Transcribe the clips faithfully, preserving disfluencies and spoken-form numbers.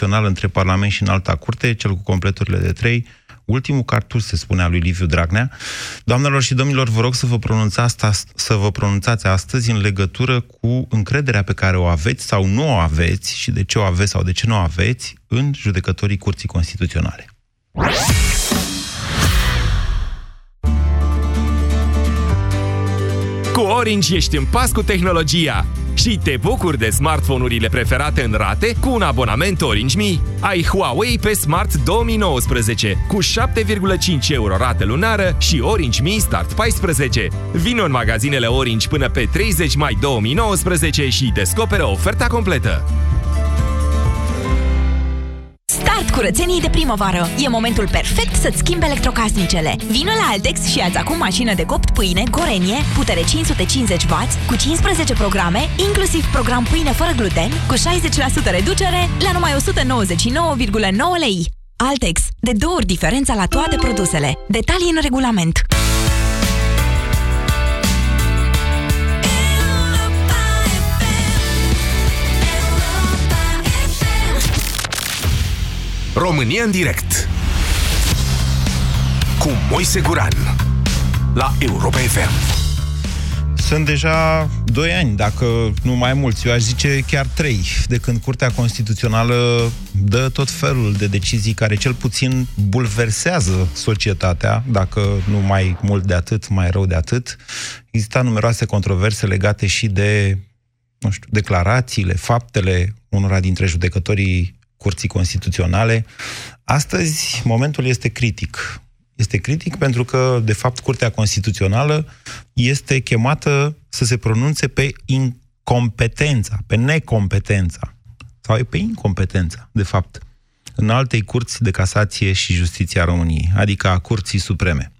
Constituțională între Parlament și Înalta Curte, cel cu completurile de trei, ultimul cartuș, se spune, al lui Liviu Dragnea. Doamnelor și domnilor, vă rog să vă pronunțați, să vă pronunțați astăzi în legătură cu încrederea pe care o aveți sau nu o aveți și de ce o aveți sau de ce nu o aveți în judecătorii Curții Constituționale. Cu Orange ești în pas cu tehnologia și te bucuri de smartphone-urile preferate în rate cu un abonament Orange Mi. Ai Huawei P Smart două mii nouăsprezece cu șapte virgulă cinci euro rată lunară și Orange Mi Start paisprezece. Vino în magazinele Orange până pe treizeci mai două mii nouăsprezece și descoperă oferta completă. Start curățenii de primăvară. E momentul perfect să-ți schimbi electrocasnicele. Vino la Altex și ia-ți acum mașină de copt pâine Gorenje, putere cinci sute cincizeci de wați, cu cincisprezece programe, inclusiv program pâine fără gluten, cu șaizeci la sută reducere la numai o sută nouăzeci și nouă virgulă nouă lei. Altex, de două ori diferența la toate produsele. Detalii în regulament. România în direct cu Moise Guran la Europa F M. Sunt deja doi ani, dacă nu mai mulți, eu aș zice chiar trei, de când Curtea Constituțională dă tot felul de decizii care cel puțin bulversează societatea, dacă nu mai mult de atât, mai rău de atât. Există numeroase controverse legate și de, nu știu, declarațiile, faptele unora dintre judecătorii Curții Constituționale. Astăzi, momentul este critic. Este critic pentru că, de fapt, Curtea Constituțională este chemată să se pronunțe pe incompetența, pe necompetența, sau pe incompetența, de fapt, în altei curți de casație și justiția României, adică a Curții Supreme.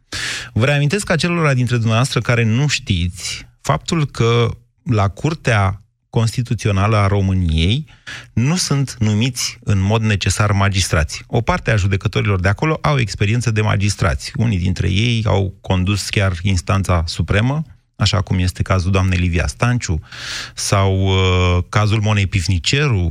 Vă reamintesc acelora dintre dumneavoastră care nu știți faptul că la Curtea Constituțională a României nu sunt numiți în mod necesar magistrați. O parte a judecătorilor de acolo au experiență de magistrați. Unii dintre ei au condus chiar instanța supremă, așa cum este cazul doamnei Livia Stanciu sau uh, cazul Monei Pivniceru.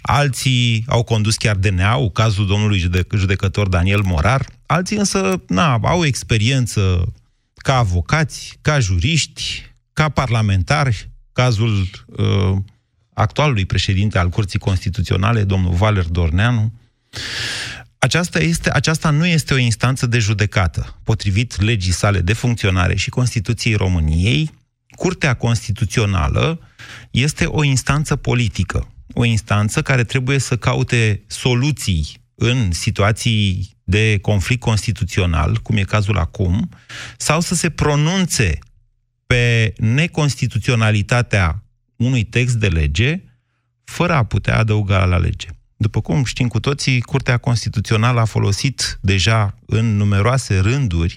Alții au condus chiar D N A-ul, cazul domnului judec- judecător Daniel Morar. Alții însă na, au experiență ca avocați, ca juriști, ca parlamentari, cazul uh, actualului președinte al Curții Constituționale, domnul Valer Dorneanu. Aceasta, este, aceasta nu este o instanță de judecată. Potrivit legii sale de funcționare și Constituției României, Curtea Constituțională este o instanță politică, o instanță care trebuie să caute soluții în situații de conflict constituțional, cum e cazul acum, sau să se pronunțe pe neconstituționalitatea unui text de lege, fără a putea adăuga la lege. După cum știm cu toții, Curtea Constituțională a folosit deja în numeroase rânduri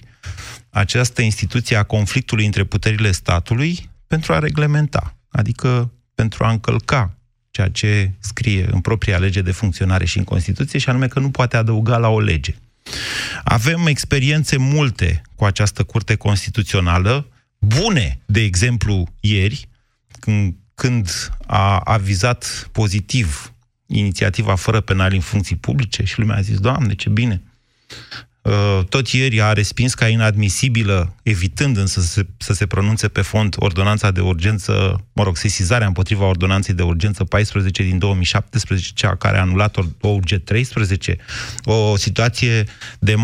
această instituție a conflictului între puterile statului pentru a reglementa, adică pentru a încălca ceea ce scrie în propria lege de funcționare și în Constituție, și anume că nu poate adăuga la o lege. Avem experiențe multe cu această Curte Constituțională, bune, de exemplu, ieri, când, când a avizat pozitiv inițiativa fără penal în funcții publice și lumea a zis, Doamne, ce bine! Tot ieri a respins ca inadmisibilă, evitând însă să se, să se pronunțe pe fond ordonanța de urgență, mă rog, sesizarea împotriva ordonanței de urgență paisprezece din două mii șaptesprezece, cea care a anulat O U G treisprezece, o situație de,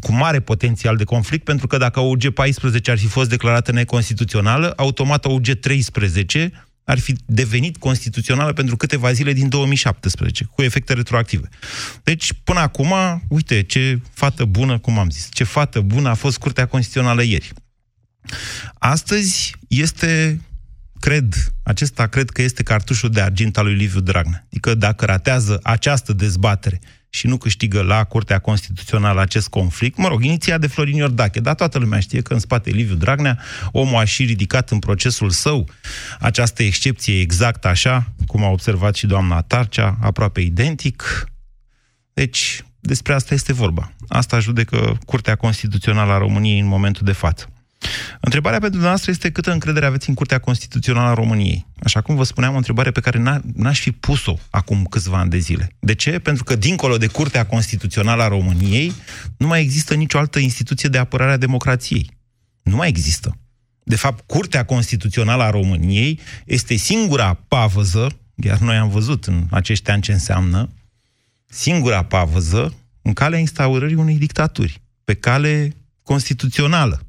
cu mare potențial de conflict, pentru că dacă O U G paisprezece ar fi fost declarată neconstituțională, automat O U G treisprezece ar fi devenit constituțională pentru câteva zile din două mii șaptesprezece, cu efecte retroactive. Deci, până acum, uite, ce fată bună, cum am zis, ce fată bună a fost Curtea Constituțională ieri. Astăzi este, cred, acesta cred că este cartușul de argint al lui Liviu Dragnea. Adică dacă ratează această dezbatere și nu câștigă la Curtea Constituțională acest conflict, mă rog, inițiat de Florin Iordache, dar toată lumea știe că în spate Liviu Dragnea, omul a și ridicat în procesul său această excepție exact așa, cum a observat și doamna Tarcia, aproape identic. Deci, despre asta este vorba. Asta judecă Curtea Constituțională a României în momentul de față. Întrebarea pentru dumneavoastră este câtă încredere aveți în Curtea Constituțională a României. Așa cum vă spuneam, o întrebare pe care n-a, n-aș fi pus-o acum câțiva ani de zile. De ce? Pentru că dincolo de Curtea Constituțională a României nu mai există nicio altă instituție de apărare a democrației. Nu mai există. De fapt, Curtea Constituțională a României este singura pavăză, iar noi am văzut în acești ani ce înseamnă, singura pavăză în calea instaurării unei dictaturi, pe cale constituțională.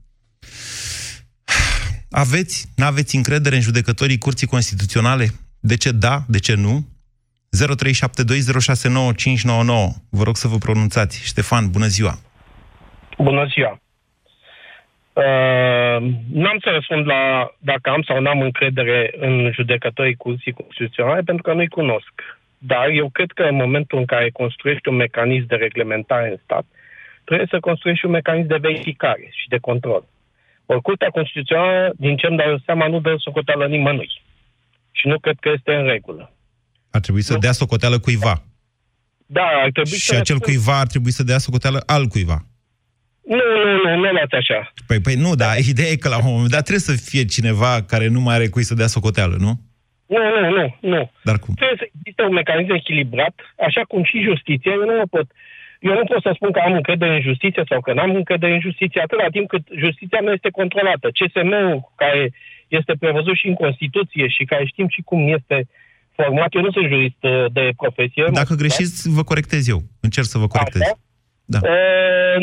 Aveți, n-aveți încredere în judecătorii Curții Constituționale? De ce da, de ce nu? zero trei șapte doi zero șase nouă cinci nouă nouă. Vă rog să vă pronunțați. Ștefan, bună ziua! Bună ziua! Uh, n-am să răspund la dacă am sau n-am încredere în judecătorii Curții Constituționale, pentru că nu-i cunosc. Dar eu cred că în momentul în care construiești un mecanism de reglementare în stat, trebuie să construiești un mecanism de verificare și de control. Ori Curtea Constituțională, din ce îmi dau seama, nu dă socoteală nimănui. Și nu cred că este în regulă. Ar trebui să nu? dea socoteală cuiva. Da, ar trebui și să... Și acel răspund... cuiva ar trebui să dea socoteală al cuiva. Nu, nu, nu, nu luați așa. Păi, păi nu, dar ideea e că la un moment dat trebuie să fie cineva care nu mai are cui să dea socoteală, nu? Nu, nu, nu, nu. Dar cum? Trebuie să existe un mecanism echilibrat, așa cum și justiția, eu nu mă pot... Eu nu pot să spun că am încredere în justiție sau că n-am încredere în justiție, atâta timp cât justiția nu este controlată. C S M-ul, care este prevăzut și în Constituție și care știm și cum este format, eu nu sunt jurist de profesie. Dacă greșiți, vă corectez eu. Încerc să vă corectez. Asta? Da. E,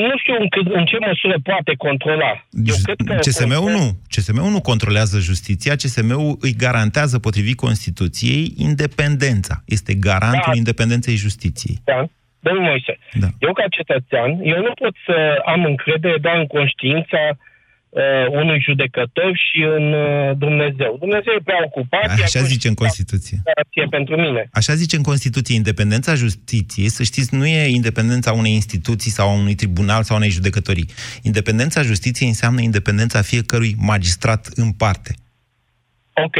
nu știu în, în ce măsură poate controla. Eu cred că C S M-ul nu. C S M-ul nu controlează justiția, C S M-ul îi garantează, potrivit Constituției, independența. Este garantul da. Independenței justiției. Da. Domnul Moise, da. Eu ca cetățean, eu nu pot să am încredere doar în conștiința uh, unui judecător și în uh, Dumnezeu. Dumnezeu e prea ocupat. Așa zice în Constituție. Pentru mine. Așa zice în Constituție. Independența justiției, să știți, nu e independența unei instituții sau a unui tribunal sau a unei judecătorii. Independența justiției înseamnă independența fiecărui magistrat în parte. Ok.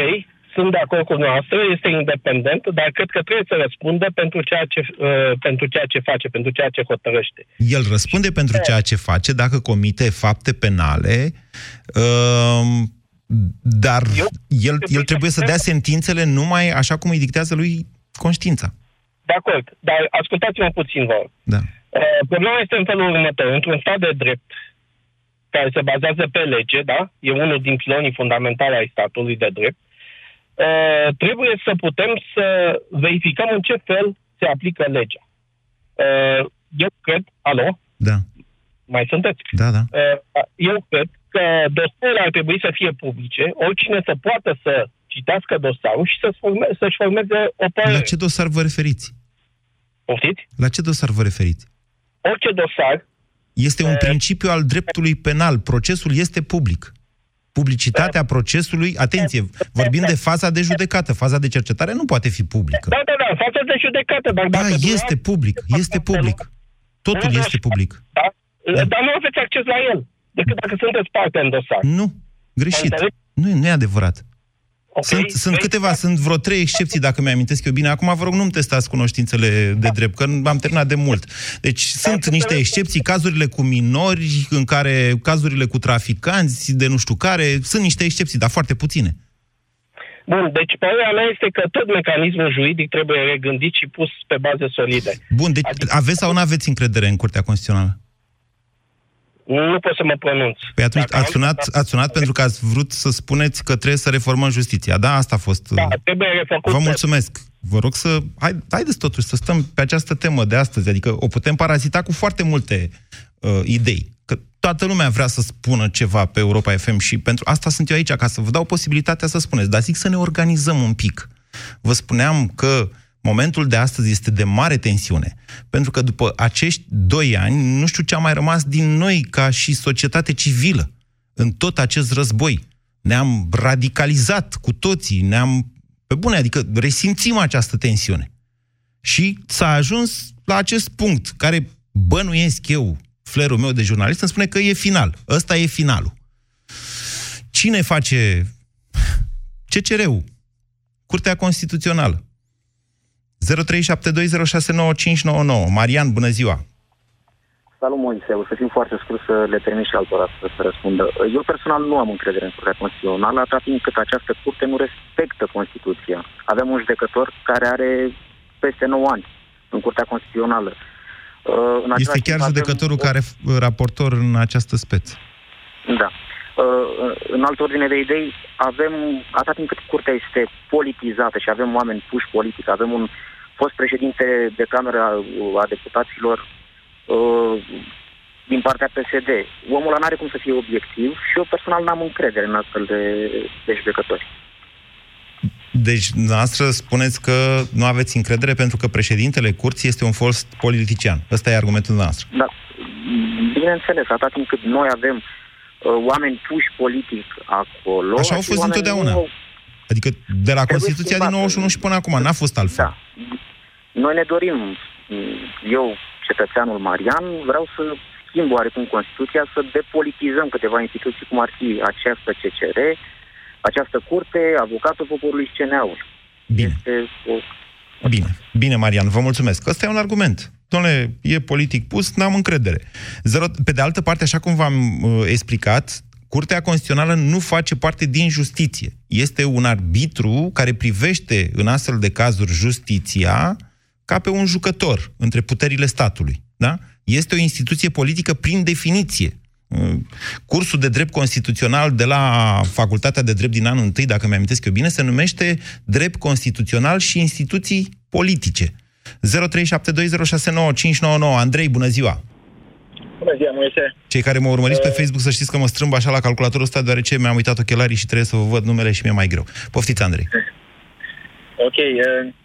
Sunt de acord cu noastră, este independent, dar cred că trebuie să răspundă pentru ceea ce, uh, pentru ceea ce face, pentru ceea ce hotărăște. El răspunde și pentru ceea ce face dacă comite fapte penale, uh, dar eu, el, el trebuie să dea sentințele numai așa cum îi dictează lui conștiința. De acord, dar ascultați-mă puțin, vă. Da. Uh, problema este în felul următor. Într-un stat de drept care se bazează pe lege, da? E unul din pilonii fundamentali ai statului de drept, Uh, trebuie să putem să verificăm în ce fel se aplică legea. Uh, eu cred... Alo? Da. Mai sunteți? Da, da. Uh, eu cred că dosarele ar trebui să fie publice, oricine să poată să citească dosarul și să-și formeze, să-și formeze o părere. La ce dosar vă referiți? Poftiți? La ce dosar vă referiți? Orice dosar... Este uh, un principiu al dreptului penal. Procesul este public. Publicitatea procesului, atenție, vorbim de faza de judecată, faza de cercetare nu poate fi publică. Da, da, da, faza de judecată. Dar da, este nu... public, este public. Totul nu, este public. Da? Da. Dar nu aveți acces la el, decât dacă sunteți parte în dosar. Nu, greșit. Nu, nu e adevărat. Okay. Sunt, sunt câteva, sunt vreo trei excepții, dacă mi-amintesc eu bine. Acum, vă rog, nu-mi testați cunoștințele de drept, că am terminat de mult. Deci sunt niște excepții, cazurile cu minori, în care cazurile cu traficanți, de nu știu care, sunt niște excepții, dar foarte puține. Bun, deci părerea mea este că tot mecanismul juridic trebuie regândit și pus pe baze solide. Bun, deci adică... aveți sau nu aveți încredere în Curtea Constituțională? Nu pot să mă pronunț. Păi atunci dacă ați sunat, am... ați sunat pentru că ați vrut să spuneți că trebuie să reformăm justiția, da? Asta a fost... Da, trebuie refăcut. Vă mulțumesc. Vă rog să... Haide, haideți totuși să stăm pe această temă de astăzi, adică o putem parazita cu foarte multe uh, idei. Că toată lumea vrea să spună ceva pe Europa F M și pentru asta sunt eu aici, ca să vă dau posibilitatea să spuneți. Dar zic să ne organizăm un pic. Vă spuneam că momentul de astăzi este de mare tensiune, pentru că după acești doi ani, nu știu ce a mai rămas din noi ca și societate civilă în tot acest război. Ne-am radicalizat cu toții, ne-am, pe bune, adică resimțim această tensiune. Și s-a ajuns la acest punct, care bănuiesc eu, flerul meu de jurnalist, îmi spune că e final. Ăsta e finalul. Cine face C C R-ul? Curtea Constituțională. zero trei șapte doi zero șase nouă cinci nouă nouă. Marian, bună ziua! Salut, Moiseu, să fim foarte scurs să le permit și altora să se răspundă. Eu personal nu am încredere în Curtea Constituțională, atât timp cât această curte nu respectă Constituția. Avem un judecător care are peste nouă ani în Curtea Constituțională. În este chiar judecătorul avem... care e raportor în această speță. Da. În altă ordine de idei, avem, atât timp cât curtea este politizată și avem oameni puși politic, avem un fost președinte de Camera a Deputaților din partea P S D. Omul ăla n-are cum să fie obiectiv și eu personal n-am încredere în astfel de, de judecători. Deci, noastră spuneți că nu aveți încredere pentru că președintele curții este un fost politician. Ăsta e argumentul noastră. Da, bineînțeles, atât timp cât noi avem uh, oameni puși politic acolo... Așa au fost întotdeauna. Nu... Adică de la Trebuie Constituția din nouăzeci și unu și până acum, n-a fost altfel. Da. Noi ne dorim, eu, cetățeanul Marian, vreau să schimb oarecum Constituția, să depolitizăm câteva instituții, cum ar fi această C C R, această curte, avocatul poporului și C N A-ul. Bine. Este o... Bine. Bine, Marian, vă mulțumesc. Ăsta e un argument. Dom'le, e politic pus, n-am încredere. Pe de altă parte, așa cum v-am uh, explicat, Curtea Constituțională nu face parte din justiție. Este un arbitru care privește în astfel de cazuri justiția ca pe un jucător între puterile statului. Da? Este o instituție politică prin definiție. Cursul de drept constituțional de la Facultatea de Drept din anul întâi, dacă mi-amintesc eu bine, se numește Drept Constituțional și Instituții Politice. zero trei șapte doi zero șase nouă cinci nouă nouă. Andrei, bună ziua! Bună ziua, Moise! Cei care mă urmăriți pe Facebook să știți că mă strâmb așa la calculatorul ăsta, deoarece mi-am uitat ochelarii și trebuie să vă văd numele și mi-e mai greu. Poftiți, Andrei! Ok, uh,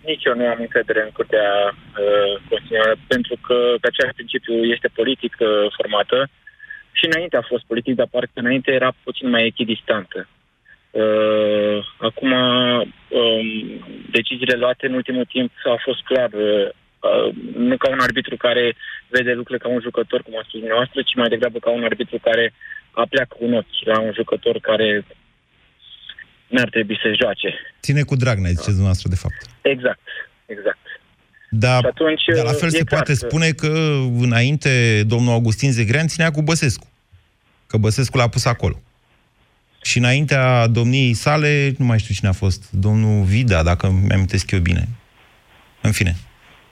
nici eu nu am încredere în Curtea uh, Constituțională, pentru că pe același principiu este politic uh, formată. Și înainte a fost politic, dar parcă înainte era puțin mai echidistantă. Uh, acum, um, deciziile luate în ultimul timp au fost clar, uh, uh, nu ca un arbitru care vede lucrurile ca un jucător, cum a spus dumneavoastră, ci mai degrabă ca un arbitru care apleacă un ochi la un jucător care n-ar trebui să joace. Ține cu Dragnea, ziceți dumneavoastră, de fapt. Exact, exact. Da, atunci, dar la fel se poate că... spune că înainte domnul Augustin Zegrean ținea cu Băsescu. Că Băsescu l-a pus acolo. Și înaintea domniei sale, nu mai știu cine a fost, domnul Vida, dacă îmi amintesc eu bine. În fine.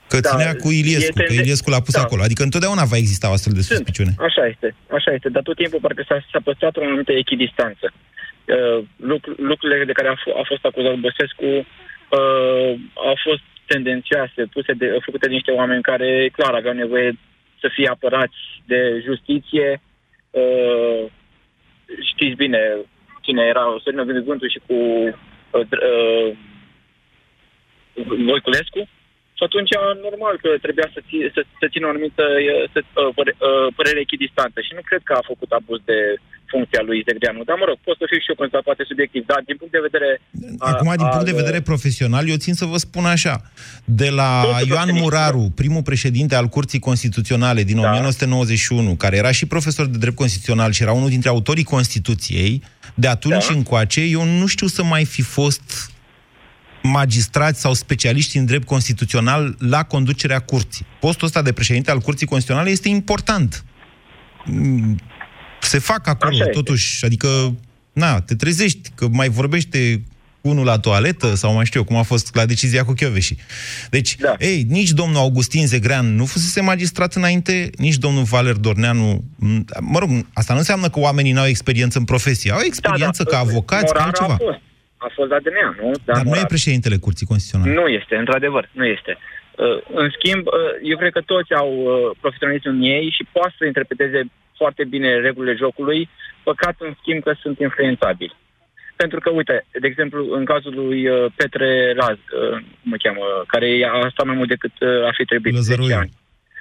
Că da, ținea cu Iliescu, că de... Iliescu l-a pus da. acolo. Adică întotdeauna va exista o astfel de suspiciune. Așa este, așa este. Dar tot timpul parcă s-a, s-a păstrat o anumită echidistanță. Uh, lucr- lucrurile de care a, f- a fost acuzat Băsescu uh, au fost tendențioase, puse de, făcute de niște oameni care, clar, aveau nevoie să fie apărați de justiție. Uh, știți bine cine era, Sorin Gândezântu și cu uh, Voiculescu. Și atunci, normal că trebuia să, ți, să, să țină o anumită să, uh, păre, uh, părere echidistantă. Și nu cred că a făcut abuz de funcția lui Zegreanu. Dar, mă rog, pot să fiu și eu când s-a poate subiectiv. Dar, din punct de vedere... Acum, a, din punct a, de vedere profesional, eu țin să vă spun așa. De la Ioan Muraru, primul președinte al Curții Constituționale din da. nouăsprezece nouăzeci și unu, care era și profesor de drept constituțional și era unul dintre autorii Constituției, de atunci da. încoace, eu nu știu să mai fi fost... magistrați sau specialiști în drept constituțional la conducerea curții. Postul ăsta de președinte al Curții Constituționale este important. Se fac acolo, totuși. Adică, na, te trezești, că mai vorbește unul la toaletă, sau mai știu eu, cum a fost la decizia cu Chiovesi. Deci, da. ei, nici domnul Augustin Zegrean nu fusese magistrat înainte, nici domnul Valer Dorneanu... Mă rog, asta nu înseamnă că oamenii n-au experiență în profesie. Au experiență da, da. ca avocați, ca altceva. A fost la D N A, nu? Dar, Dar nu e președintele Curții Constituționale. Nu este, într-adevăr, nu este. În schimb, eu cred că toți au profesionalismul în ei și poate să interpreteze foarte bine regulile jocului, păcat în schimb că sunt influențabili. Pentru că, uite, de exemplu, în cazul lui Petre Raz, cum îl cheamă, care a stat mai mult decât a fi trebuit. Lăzăroiu.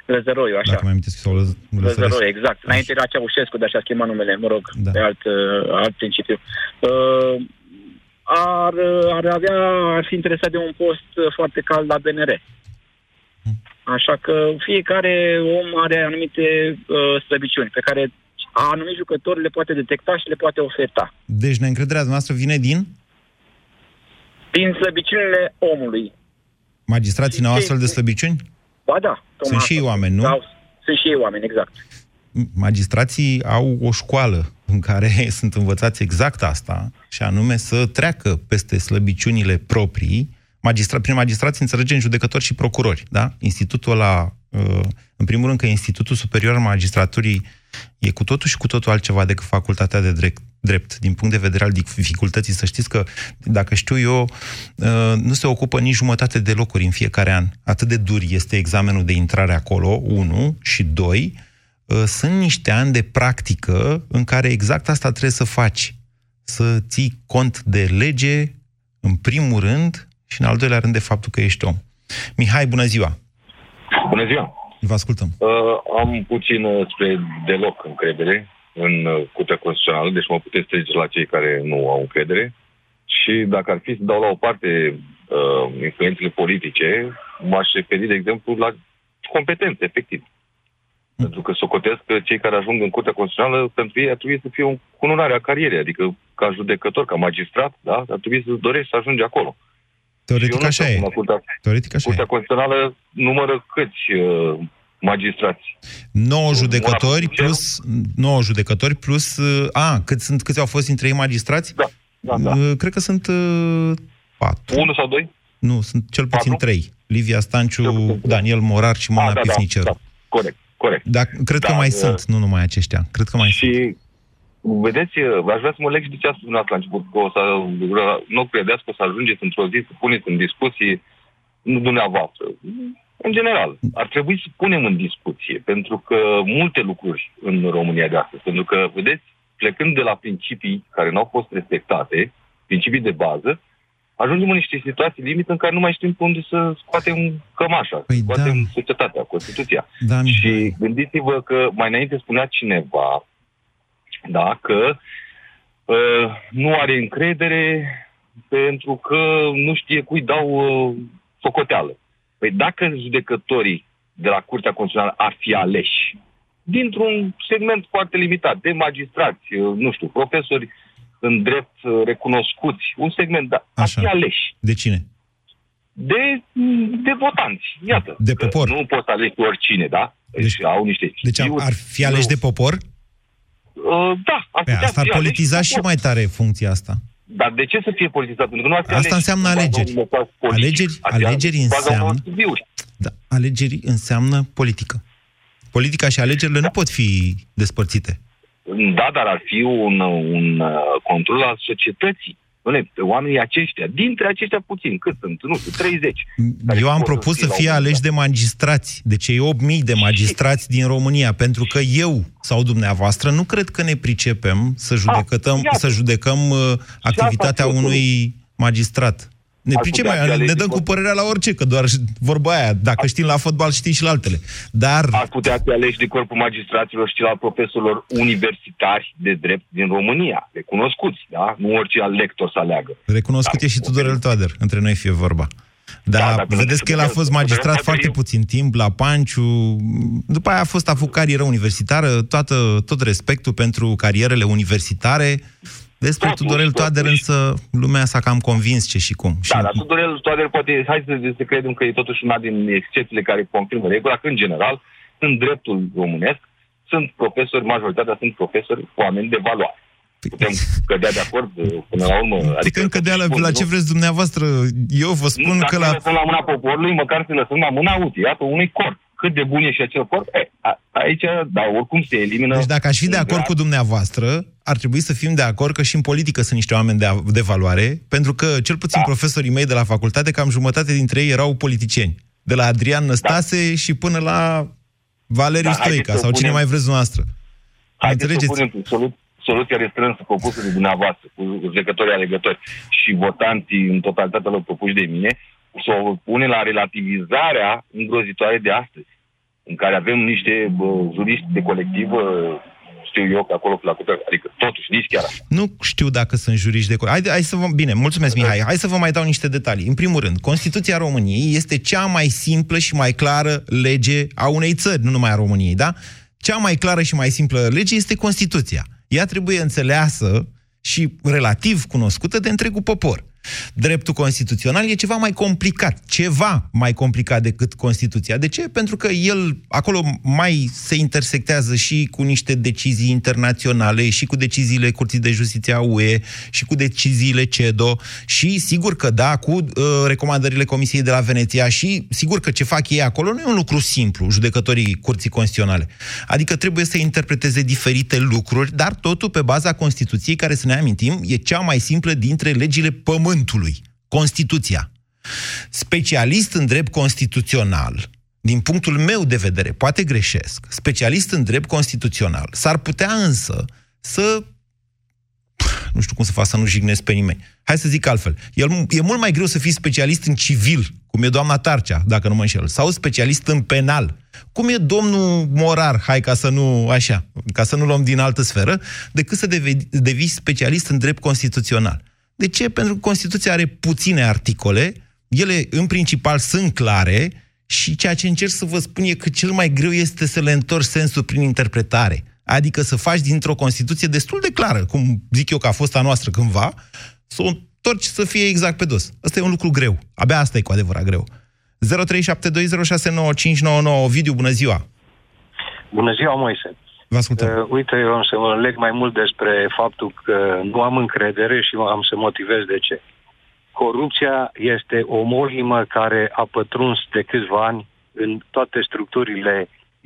Lăzăroiu, așa. Dacă mai amintesc, sau Lăz... Lăzăroiu, exact. Înainte era Ceaușescu, dar și-a schimbat numele, mă rog, da. pe alt, alt principiu. Uh, Ar, ar avea, ar fi interesat de un post foarte cald la B N R. Așa că fiecare om are anumite uh, slăbiciuni pe care anumit jucători le poate detecta și le poate oferta. Deci neîncrederea noastră vine din? Din slăbiciunile omului. Magistrații n-au astfel de slăbiciuni? Ba da. Sunt și oameni, nu? Sau, Sunt și ei oameni, exact. Magistrații au o școală în care sunt învățați exact asta, și anume să treacă peste slăbiciunile proprii. Magistra- prin magistrați înțelegem judecători și procurori, da? Institutul ăla, în primul rând că Institutul Superior al Magistraturii e cu totul și cu totul altceva decât facultatea de drept, drept, din punct de vedere al dificultății. Să știți că, dacă știu eu, nu se ocupă nici jumătate de locuri în fiecare an. Atât de dur este examenul de intrare acolo, unu, și doi, sunt niște ani de practică în care exact asta trebuie să faci. Să ții cont de lege, în primul rând, și în al doilea rând de faptul că ești om. Mihai, bună ziua! Bună ziua! Vă ascultăm. Uh, am puțin uh, spre deloc încredere în uh, Curtea Constituțională, deci mă puteți trece la cei care nu au încredere. Și dacă ar fi să dau la o parte uh, influențele politice, m-aș referi, de exemplu, la competențe, efectiv. Mm. Pentru că socotesc că cei care ajung în Curtea Constituțională, pentru ei ar trebui să fie o cununare a carierei, adică ca judecător, ca magistrat, da? Ar trebui să-ți dorești să ajungi acolo. Teoretic așa e. Curtea, Teoretic așa Curtea e. Constituțională numără câți uh, magistrați? nouă judecători plus... nouă judecători plus... Uh, a, cât sunt, câți au fost dintre ei magistrați? Da, da, da. Uh, cred că sunt uh, patru. Unu sau doi? Nu, sunt cel puțin patru? Trei. Livia Stanciu, Daniel Morar și Mona da, Pivniceru. Da, da, corect, corect. Dar cred da, că mai uh, sunt, nu numai aceștia. Cred că mai și... sunt. Vedeți, aș vrea să mă leg și de ce ați spus la început, că o să, nu credeți că o să ajungeți într-o zi să puneți în discuție, nu dumneavoastră, în general. Ar trebui să punem în discuție, pentru că multe lucruri în România de astăzi, pentru că, vedeți, plecând de la principii care n-au fost respectate, principii de bază, ajungem în niște situații limită în care nu mai știm pe unde să scoatem cămașa, păi să scoatem da. societatea, Constituția. Da, și gândiți-vă că mai înainte spunea cineva, da, că uh, nu are încredere pentru că nu știe cui dau uh, socoteală. Păi dacă judecătorii de la Curtea Constituțională ar fi aleși dintr-un segment foarte limitat, de magistrați, uh, nu știu, profesori în drept uh, recunoscuți, un segment, da, ar fi aleși. De cine? De, de votanți, iată. De popor. Nu poți alege oricine, da? Deci, deci, au niște deci ar fi aleși nu. de popor? Da, ar putea asta ar politiza aleși, și mai tare funcția asta. Dar de ce să fie politizat? Pentru că nu asta aleși. înseamnă alegeri. Alegeri, alegeri înseamnă... Da, alegeri înseamnă politică. Politica și alegerile da. nu pot fi despărțite. Da, dar ar fi un, un control al societății. Oamenii aceștia, dintre aceștia puțin, cât sunt? Nu știu, treizeci. Eu am propus să fie aleși de magistrați, de cei opt mii de magistrați din România, pentru că eu sau dumneavoastră nu cred că ne pricepem să judecăm, să judecăm activitatea unui magistrat. Ne pricepem, ne dăm cu părerea la orice, că doar vorba aia, dacă știm la fotbal, știm și la altele. Dar... Ar putea fi aleși de corpul magistraților și la profesorilor universitari de drept din România, recunoscuți, da? Nu orice alt lector să aleagă. Recunoscut da, e și Tudorel Toader, între noi fie vorba. Dar da, vedeți că el a fost magistrat foarte eu. puțin timp, la Panciu, după aia a fost avut carieră universitară, toată, tot respectul pentru carierele universitare. Despre totuși, Tudorel Toader, totuși. însă, lumea s-a cam convins ce și cum. Da, dar Tudorel Toader, poate, hai să, să credem că e totuși una din excepțiile care confirmă regula, că, în general, în dreptul românesc, sunt profesori, majoritatea sunt profesori, oameni de valoare. Putem cădea de acord până la urmă. Putem adică cădea la, la ce vreți dumneavoastră. Eu vă spun nu, că la... Nu, la mâna poporului, măcar să lăsăm la mâna utii, iată, unui corp. Cât de bun e și acel corp, e, a, aici, dar oricum se elimină... Deci dacă aș fi de acord cu dumneavoastră, ar trebui să fim de acord că și în politică sunt niște oameni de, de valoare, pentru că, cel puțin da. profesorii mei de la facultate, cam jumătate dintre ei erau politicieni. De la Adrian Năstase da. și până la Valeriu da, Stoica, sau punem... cine mai vreți dumneavoastră. Haideți să punem solu- soluția restrânsă propusă de dumneavoastră, cu judecătorii alegători și votanții în totalitatea lor propuși de mine, să o pune la relativizarea îngrozitoare de astăzi, în care avem niște bă, juriști de colectiv, bă, știu eu, că acolo, la cută, adică totuși, nici chiar așa. Nu știu dacă sunt juriști de colectiv. Hai, hai să vă... Bine, mulțumesc, Mihai. Hai să vă mai dau niște detalii. În primul rând, Constituția României este cea mai simplă și mai clară lege a unei țări, nu numai a României, da? Cea mai clară și mai simplă lege este Constituția. Ea trebuie înțeleasă și relativ cunoscută de întregul popor. Dreptul constituțional e ceva mai complicat, ceva mai complicat decât Constituția. De ce? Pentru că el, acolo mai se intersectează și cu niște decizii internaționale, și cu deciziile Curții de Justiție a U E, și cu deciziile CEDO, și sigur că da, cu uh, recomandările Comisiei de la Veneția, și sigur că ce fac ei acolo nu e un lucru simplu, judecătorii Curții Constituționale. Adică trebuie să interpreteze diferite lucruri, dar totul pe baza Constituției, care, să ne amintim, e cea mai simplă dintre legile Pământului, Constituția. Specialist în drept constituțional, din punctul meu de vedere, poate greșesc, specialist în drept constituțional, s-ar putea însă să... nu știu cum să fac să nu jignesc pe nimeni. Hai să zic altfel. El, e mult mai greu să fii specialist în civil, cum e doamna Tarcia, dacă nu mă înșel, sau specialist în penal, cum e domnul Morar, hai ca să nu, așa, ca să nu luăm din altă sferă, decât să devii, devii specialist în drept constituțional. De ce? Pentru că Constituția are puține articole, ele în principal sunt clare și ceea ce încerc să vă spun e că cel mai greu este să le întorci sensul prin interpretare. Adică să faci dintr-o Constituție destul de clară, cum zic eu că a fost a noastră cândva, să o întorci să fie exact pe dos. Asta e un lucru greu. Abia asta e cu adevărat greu. zero trei șapte doi zero șase nouă cinci nouă nouă. Ovidiu, bună ziua! Bună ziua, Moise! Vă ascultăm. Uh, uite, eu am să mă leg mai mult despre faptul că nu am încredere și am să motivez de ce. Corupția este o molimă care a pătruns de câțiva ani în toate structurile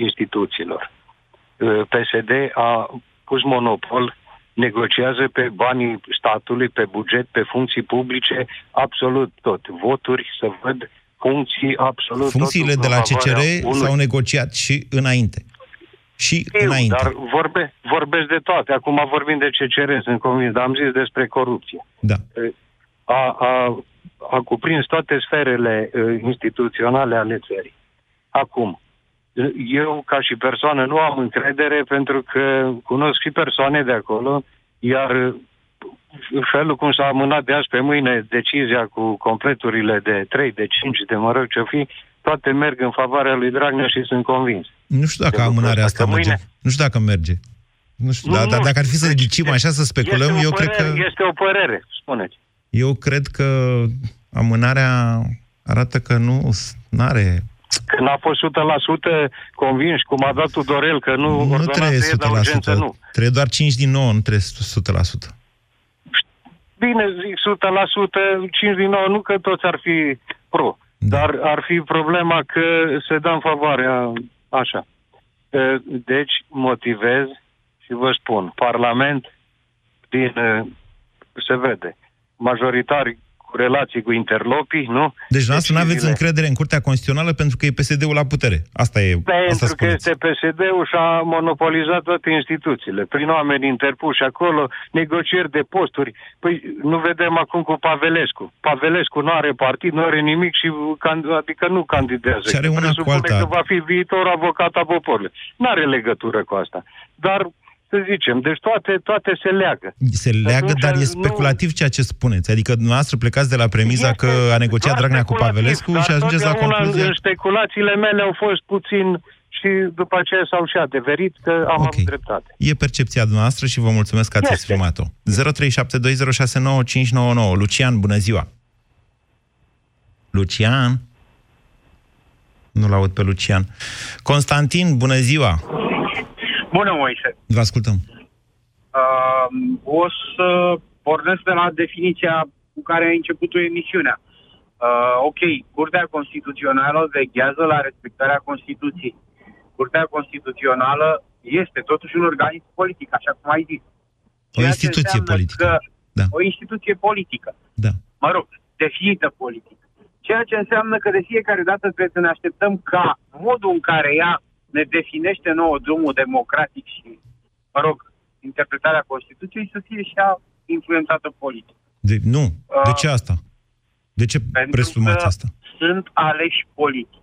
instituțiilor. P S D a pus monopol, negociază pe banii statului, pe buget, pe funcții publice, absolut tot. Voturi, să văd, funcții, absolut. Funcțiile de la C C R s-au negociat și înainte. Și eu, înainte. Dar vorbe, vorbesc de toate. Acum vorbim de C C R, sunt convins, dar am zis despre corupție. Da. A, a, a cuprins toate sferele instituționale ale țării. Acum, eu, ca și persoană, nu am încredere pentru că cunosc și persoane de acolo, iar felul cum s-a amânat de azi pe mâine decizia cu completurile de trei, de cinci, de mă rog ce-o fi, toate merg în favoarea lui Dragnea și sunt convins. Nu știu dacă amânarea asta merge. Mâine... Nu știu dacă merge. Nu știu, nu, dar, nu. Dacă ar fi să ghicim așa, să speculăm, eu părere, cred că... Este o părere, spuneți. Eu cred că amânarea arată că nu n-are... Că n-a fost o sută la sută convins, cum a dat Tudorel, că nu, nu trebuie să e urgență, nu. Trebuie doar cinci din nouă, nu trebuie o sută la sută. Bine, zic o sută la sută, cinci din nouă, nu că toți ar fi pro, da. Dar ar fi problema că se dă în favoarea, așa. Deci, motivez și vă spun, Parlament, din, se vede, majoritari, relații cu interlopii, nu? Deci nu aveți încredere în Curtea Constituțională pentru că e P S D-ul la putere. Asta e. Pentru asta că este P S D-ul și a monopolizat toate instituțiile. Prin oameni interpuși acolo, negocieri de posturi. Păi nu vedem acum cu Pavelescu. Pavelescu nu are partid, nu are nimic și adică nu candidează. Și are una cu alta. Că va fi viitor avocat a poporului. N-are legătură cu asta. Dar să zicem. Deci toate, toate se leagă. Se leagă, atunci, dar e speculativ nu... ceea ce spuneți. Adică dumneavoastră plecați de la premiza este că a negociat Dragnea cu Pavelescu și ajungeți la concluzia... Speculațiile mele au fost puțin și după aceea s-au și adeverit că am okay. avut dreptate. E percepția dumneavoastră și vă mulțumesc că ați este. exprimat-o. zero trei șapte doi zero șase nouă cinci nouă nouă. Lucian, bună ziua! Lucian? Nu-l aud pe Lucian. Constantin, bună ziua! Bună, Moise! Vă ascultăm. Uh, o să pornesc de la definiția cu care a început emisiunea. Uh, ok, Curtea Constituțională veghează la respectarea Constituției. Curtea Constituțională este totuși un organism politic, așa cum ai zis. O instituție politică. Da. O instituție politică. Da. Mă rog, definită politică. Ceea ce înseamnă că de fiecare dată trebuie să ne așteptăm ca modul în care ea ne definește nouă drumul democratic și, mă rog, interpretarea Constituției să fie și ea influențată politic. De, nu. De uh, ce asta? De ce presumați asta? Sunt aleși politic.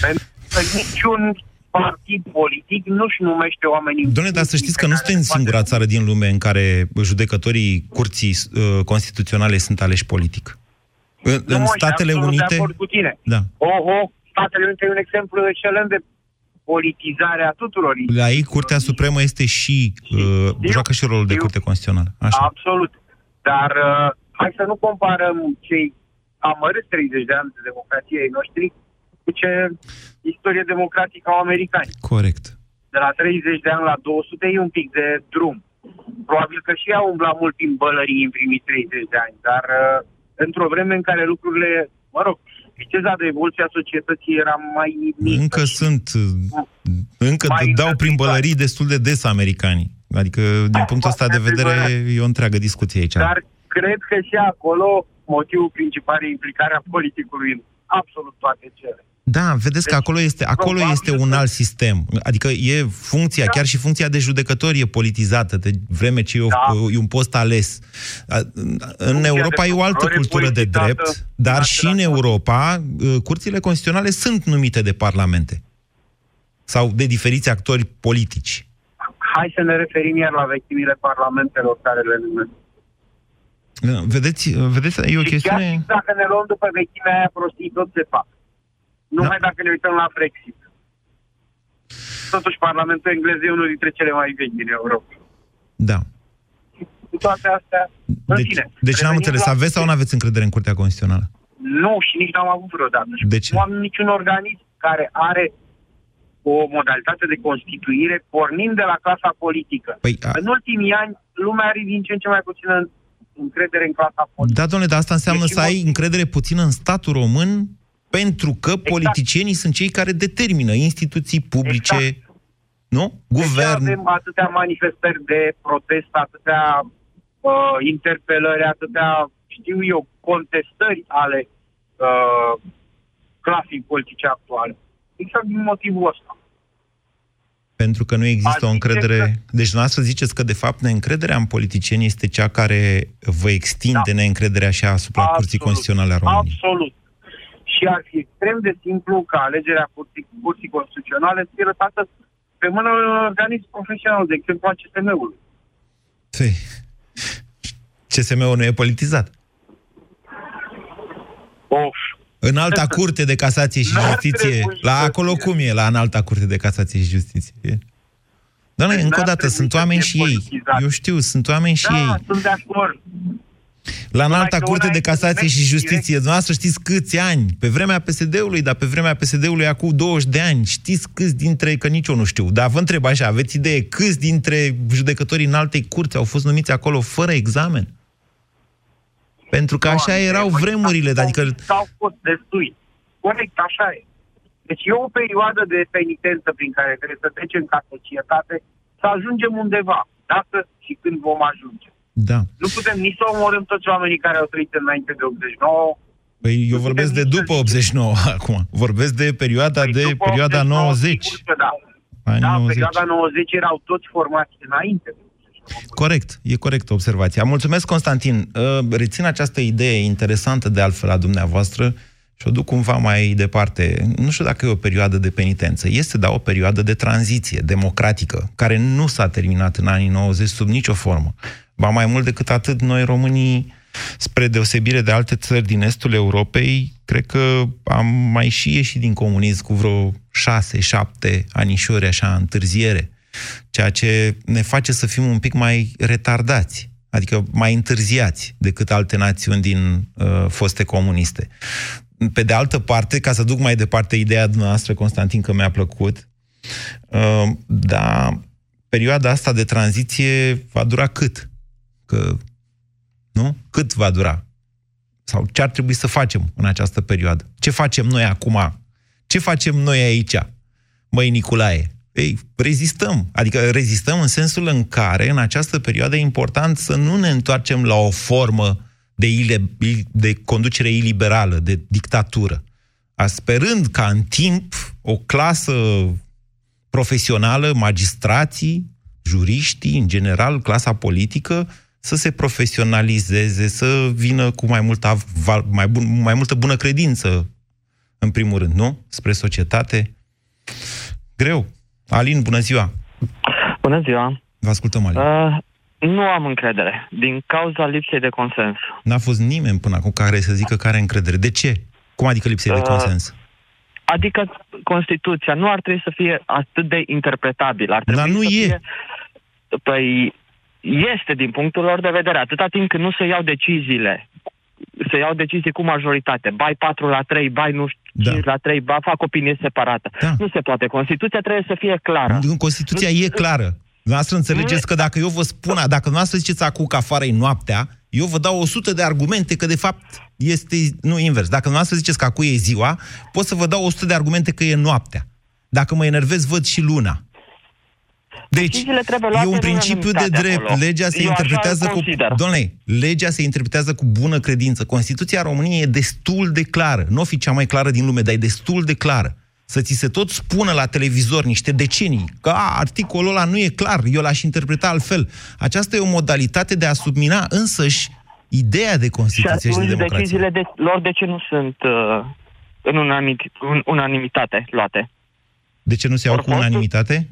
Pentru că niciun partid politic nu-și numește oamenii... Doamne, dar să știți că nu suntem singura țară din lume în care judecătorii curții uh, constituționale sunt aleși politic. În, nu, în Statele Unite... De acord cu tine. Da. O, o, Statele Unite e un exemplu excelent de politizare a tuturor. La ei, Curtea Supremă este și... Uh, joacă și rolul de Curte Constituțională. Așa. Absolut. Dar uh, hai să nu comparăm cei amărâți treizeci de ani de democrație ai noștri cu ce istorie democratică au americani. Corect. De la treizeci de ani la două sute e un pic de drum. Probabil că și au umblat mult prin bălării în primii treizeci de ani, dar uh, într-o vreme în care lucrurile, mă rog, viteza de evoluție a societății era mai mică. Încă sunt, încă dau prin bălării destul de des americanii. Adică, din punctul ăsta de vedere, e o întreagă discuție aici. Dar cred că și acolo motivul principal e implicarea politicului în absolut toate cele. Da, vedeți deci, că acolo este, acolo este un alt sistem. Adică e funcția, da. Chiar și funcția de judecător e politizată, de vreme ce e, da. o, e un post ales. În funcția Europa e o altă cultură de drept, dar și în Europa curțile constituționale sunt numite de parlamente sau de diferiți actori politici. Hai să ne referim iar la vechimile parlamentelor care le numesc. Vedeți, vedeți, e o și chestiune... Chiar și dacă ne luăm după vechimea aia, prostii tot se fac. Numai da. Dacă ne uităm la Brexit. Totuși, Parlamentul englez e unul dintre cele mai vechi din Europa. Da. Cu toate astea... Deci, deci n-am înțeles. La... Aveți sau nu aveți încredere în Curtea Constituțională? Nu, și nici n-am avut vreodată. Deci... Nu am niciun organism care are o modalitate de constituire pornind de la clasa politică. Păi, a... În ultimii ani, lumea are din ce în ce mai puțină încredere în clasa politică. Da, domnule, dar asta înseamnă deci, să ai încredere puțină în statul român, pentru că exact. Politicienii sunt cei care determină instituții publice, exact. Nu? Guvern. Deci avem atâtea manifestări de protest, atâtea uh, interpelări, atâtea, știu eu, contestări ale uh, clasei politice actuale. Exact din motivul ăsta. Pentru că nu există adică o încredere... Că... Deci dumneavoastră ziceți că, de fapt, neîncrederea în politicieni este cea care vă extinde da. Neîncrederea și asupra absolut. Curții Constituționale a României. Absolut. Și ar fi extrem de simplu ca alegerea curții, curții constituționale să fie lăsată pe mână unui organism profesional, de exemplu a C S M-ului. Păi, C S M-ul nu e politizat. Of. În alta curte de casație și justiție. La acolo cum e la în alta curte de casație și justiție? Doamne, încă o dată, sunt oameni și ei. Eu știu, sunt oameni și ei. Da, sunt de acord. La înalta curte de casație și justiție. Dumneavoastră știți câți ani? Pe vremea P S D-ului, dar pe vremea P S D-ului acum douăzeci de ani. Știți câți dintre, că nici eu nu știu, dar vă întreb așa, aveți idee câți dintre judecătorii în altei curți au fost numiți acolo fără examen? Pentru că așa erau vremurile, adică... S-au fost destui. Corect, așa e. Deci e o perioadă de penitență prin care trebuie să trecem ca societate, să ajungem undeva, dacă și când vom ajunge. Da. Nu putem nici să omorâm toți oamenii care au trăit înainte de optzeci și nouă. Păi eu vorbesc de după optzeci și nouă acum. Vorbesc de perioada păi, de perioada nouăzeci. Da, da nouăzeci. Perioada nouăzeci erau toți formați înainte. Corect, e corectă observația. Mulțumesc, Constantin. Rețin această idee interesantă de altfel a dumneavoastră și o duc cumva mai departe. Nu știu dacă e o perioadă de penitență. Este, dar, o perioadă de tranziție democratică, care nu s-a terminat în anii nouăzeci sub nicio formă. Ba mai mult decât atât, noi românii, spre deosebire de alte țări din estul Europei, cred că am mai și ieșit din comunism cu vreo șase, șapte anișori, așa, întârziere. Ceea ce ne face să fim un pic mai retardați, adică mai întârziați decât alte națiuni din uh, foste comuniste. Pe de altă parte, ca să duc mai departe ideea noastră, Constantin, că mi-a plăcut, uh, dar perioada asta de tranziție va dura cât? Că, nu? Cât va dura? Sau ce ar trebui să facem în această perioadă? Ce facem noi acum? Ce facem noi aici? Măi, Niculae, ei, rezistăm. Adică rezistăm în sensul în care, în această perioadă, e important să nu ne întoarcem la o formă de, ile, de conducere iliberală, de dictatură. Sperând ca în timp o clasă profesională, magistrații, juriștii, în general, clasa politică, să se profesionalizeze, să vină cu mai multă, mai bun, mai multă bună credință, în primul rând, nu? Spre societate. Greu. Alin, bună ziua! Bună ziua! Vă ascultăm, Alin. Uh, nu am încredere, din cauza lipsei de consens. N-a fost nimeni până acum care să zică că are încredere. De ce? Cum adică lipsei uh, de consens? Adică Constituția nu ar trebui să fie atât de interpretabilă. Dar nu să e! Fie... Păi Este din punctul lor de vedere, atâta timp când nu se iau deciziile, se iau decizii cu majoritate, bai patru la trei, bai nu știu, da. cinci la trei, bai fac opinie separată. Da. Nu se poate. Constituția trebuie să fie clară. Constituția nu... e clară. Dumneavoastră înțelegeți că dacă eu vă spun, dacă dumneavoastră ziceți acum că afară e noaptea, eu vă dau o sută de argumente că de fapt este, nu invers, dacă dumneavoastră ziceți că acum e ziua, pot să vă dau o sută de argumente că e noaptea. Dacă mă enervez, văd și luna. Deci, e un principiu de drept. Legea se interpretează cu... Doamne, legea se interpretează cu bună credință. Constituția României e destul de clară. Nu o fi cea mai clară din lume, dar e destul de clară. Să ți se tot spună la televizor niște decenii că a, articolul ăla nu e clar, eu l-aș interpreta altfel. Aceasta e o modalitate de a submina însăși ideea de Constituție și, și de democrație. Deciziile de, lor de ce nu sunt uh, în, unanimit, în unanimitate luate? De ce nu se iau cu unanimitate?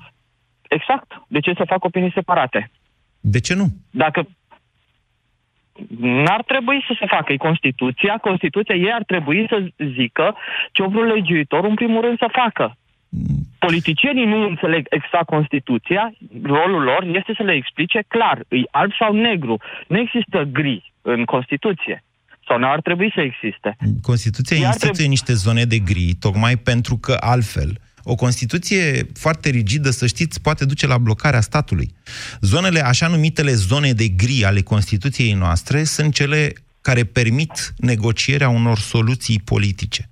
Exact. De ce să fac opinii separate? De ce nu? Dacă n-ar trebui să se facă, e Constituția, Constituția ei ar trebui să zică ce o vreun legiuitor în primul rând să facă. Politicienii nu înțeleg exact Constituția, rolul lor este să le explice clar, e alb sau negru, nu există gri în Constituție. Sau nu ar trebui să existe. Constituția instituie trebui... niște zone de gri, tocmai pentru că altfel... O Constituție foarte rigidă, să știți, poate duce la blocarea statului. Zonele, așa numitele zone de gri ale Constituției noastre, sunt cele care permit negocierea unor soluții politice.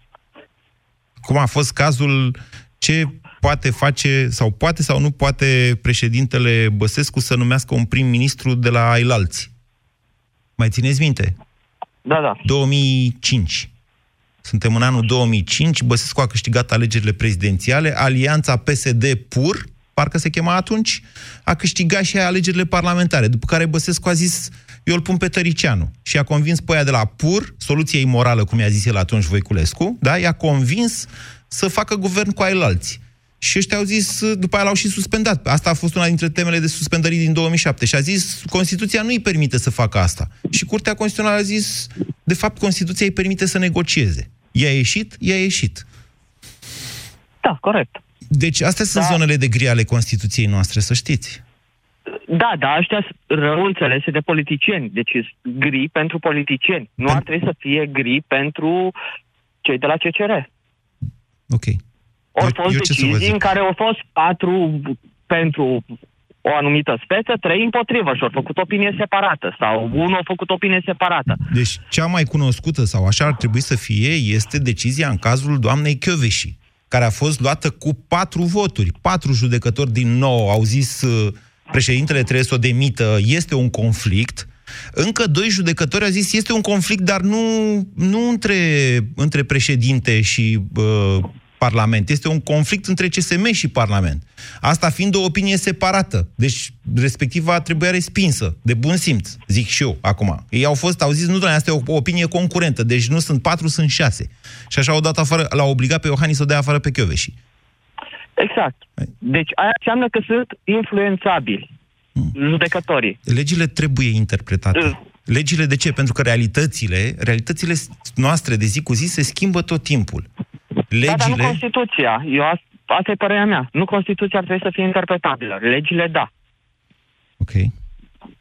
Cum a fost cazul ce poate face, sau poate sau nu poate președintele Băsescu să numească un prim-ministru de la ailalți. Mai țineți minte? Da, da. două mii cinci. Suntem în anul două mii cinci, Băsescu a câștigat alegerile prezidențiale, Alianța P S D-Pur, parcă se chema atunci, a câștigat și alegerile parlamentare, după care Băsescu a zis, eu îl pun pe Tăricianu. Și a convins pe aia de la Pur, soluție imorală, cum i-a zis el atunci Voiculescu, da? I-a convins să facă guvern cu ailalți. Și ăștia au zis, după aia l-au și suspendat. Asta a fost una dintre temele de suspendării din două mii șapte. Și a zis, Constituția nu îi permite să facă asta. Și Curtea Constituțională a zis, de fapt, Constituția îi permite să negocieze. I-a ieșit, i-a ieșit. Da, corect. Deci astea sunt da. zonele de gri ale Constituției noastre, să știți. Da, da, ăștia sunt rău înțelese de politicieni. Deci sunt gri pentru politicieni. Nu ar trebui să fie gri pentru cei de la C C R. Ok. Au fost decizii în care au fost patru pentru o anumită speță, trei împotrivă și au făcut opinie separată sau unul a făcut opinie separată. Deci cea mai cunoscută, sau așa ar trebui să fie, este decizia în cazul doamnei Kövesi, care a fost luată cu patru voturi. Patru judecători din nou au zis președintele trebuie să o demită, este un conflict. Încă doi judecători au zis este un conflict, dar nu, nu între, între președinte și... Uh, Parlament. Este un conflict între C S M și Parlament. Asta fiind o opinie separată. Deci, respectiva trebuia respinsă, de bun simț, zic și eu acum. Ei au fost, au zis, nu, doamne, asta e o opinie concurentă, deci nu sunt patru, sunt șase. Și așa au dat afară, l-au obligat pe Iohannis să o dea afară pe Chiovesi. Exact. Deci, aia înseamnă că sunt influențabili hmm. judecătorii. Legile trebuie interpretate. Mm. Legile de ce? Pentru că realitățile, realitățile noastre de zi cu zi se schimbă tot timpul. Legile... Da, dar nu Constituția. Eu, asta e părerea mea. Nu Constituția ar trebui să fie interpretabilă. Legile, da. Ok.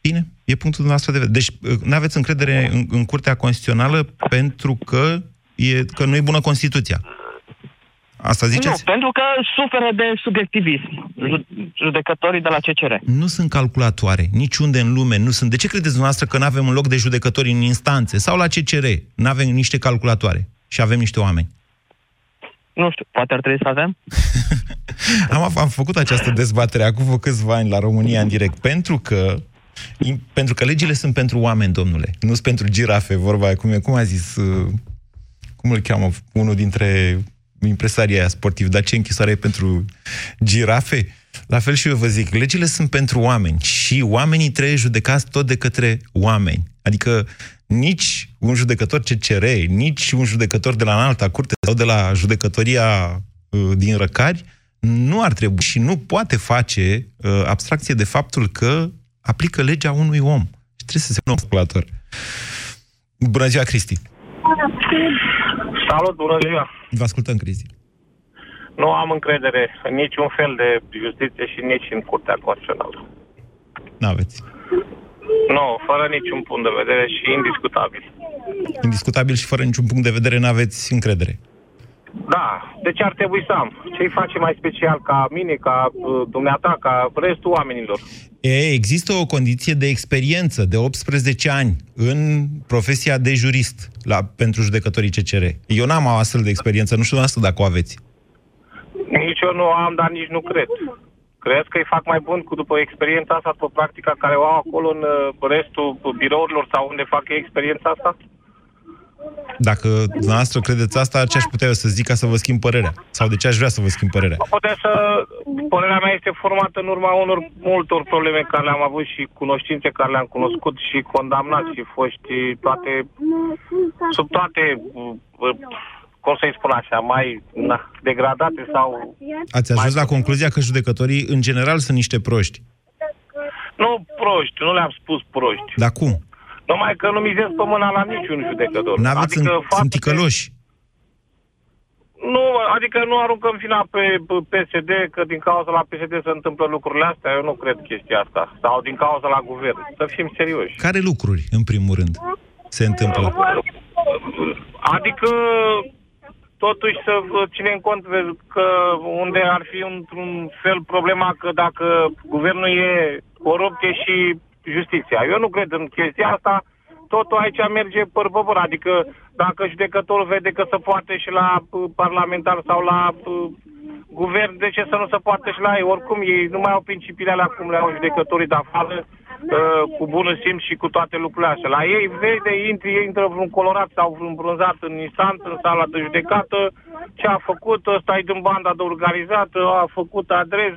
Bine. E punctul dumneavoastră de vedere. Deci, nu aveți încredere în, în Curtea Constituțională pentru că, e, că nu e bună Constituția. Asta ziceți? Nu, pentru că suferă de subiectivism judecătorii de la C C R. Nu sunt calculatoare, niciunde în lume nu sunt. De ce credeți dumneavoastră că nu avem un loc de judecători în instanțe? Sau la C C R nu avem niște calculatoare și avem niște oameni? Nu știu, poate ar trebui să avem? am, am făcut această dezbatere acum câțiva ani la România în direct, pentru că pentru că legile sunt pentru oameni, domnule. Nu sunt pentru girafe, vorba aia, cum, e, cum a zis, cum îl cheamă unul dintre impresarii aia sportivi, dar ce închisoare e pentru girafe? La fel și eu vă zic, legile sunt pentru oameni și oamenii trebuie judecați tot de către oameni. Adică nici un judecător C C R, nici un judecător de la înalta curte sau de la judecătoria uh, din Răcari nu ar trebui și nu poate face uh, abstracție de faptul că aplică legea unui om. Și trebuie să se pună un calculator. Bună ziua, Cristi! Salut, bună ziua! Vă ascultăm, Cristi. Nu am încredere în niciun fel de justiție și nici în Curtea Constituțională. N-aveți. Nu, fără niciun punct de vedere și indiscutabil. Indiscutabil și fără niciun punct de vedere n-aveți încredere. Da, deci ar trebui să am. Ce-i face mai special ca mine, ca uh, dumneata, ca restul oamenilor? E, există o condiție de experiență de optsprezece ani în profesia de jurist la, pentru judecătorii C C R. Eu n-am o astfel de experiență, nu știu asta dacă o aveți. Nici eu nu am, dar nici nu cred. Cred că îi fac mai bun cu după experiența asta, după practica care o au acolo în restul birourilor sau unde fac ei experiența asta? Dacă dumneavoastră credeți asta, ce aș putea eu să zic ca să vă schimb părerea? Sau de ce aș vrea să vă schimb părerea? Putea să... Părerea mea este formată în urma unor multor probleme care le-am avut și cunoștințe care le-am cunoscut și condamnat și foști toate... Sub toate... Cum să-i spun așa, mai na, degradate sau... Ați ajuns mai... la concluzia că judecătorii, în general, sunt niște proști. Nu proști, nu le-am spus proști. Dar cum? Numai că nu mizez pe mâna la niciun judecător. N-aveți, adică în... sunt ticăloși. Că... Nu, adică nu aruncăm vina pe P S D, că din cauza la P S D se întâmplă lucrurile astea, eu nu cred chestia asta. Sau din cauza la guvern. Să fim serioși. Care lucruri, în primul rând, se întâmplă? Adică... Totuși să ținem cont că unde ar fi într-un fel problema că dacă guvernul e corupt e și justiția. Eu nu cred în chestia asta, totul aici merge păr pe păr. Adică dacă judecătorul vede că se poate și la parlamentar sau la guvern, de ce să nu se poată și la ei? Oricum, ei nu mai au principiile alea cum le au judecătorii de afară, cu bună simț și cu toate lucrurile așa. La ei vede, intri, intră vreun colorat sau vreun bronzat în instanță, în sala de judecată, ce a făcut, ăsta e din banda de organizată, a făcut adres,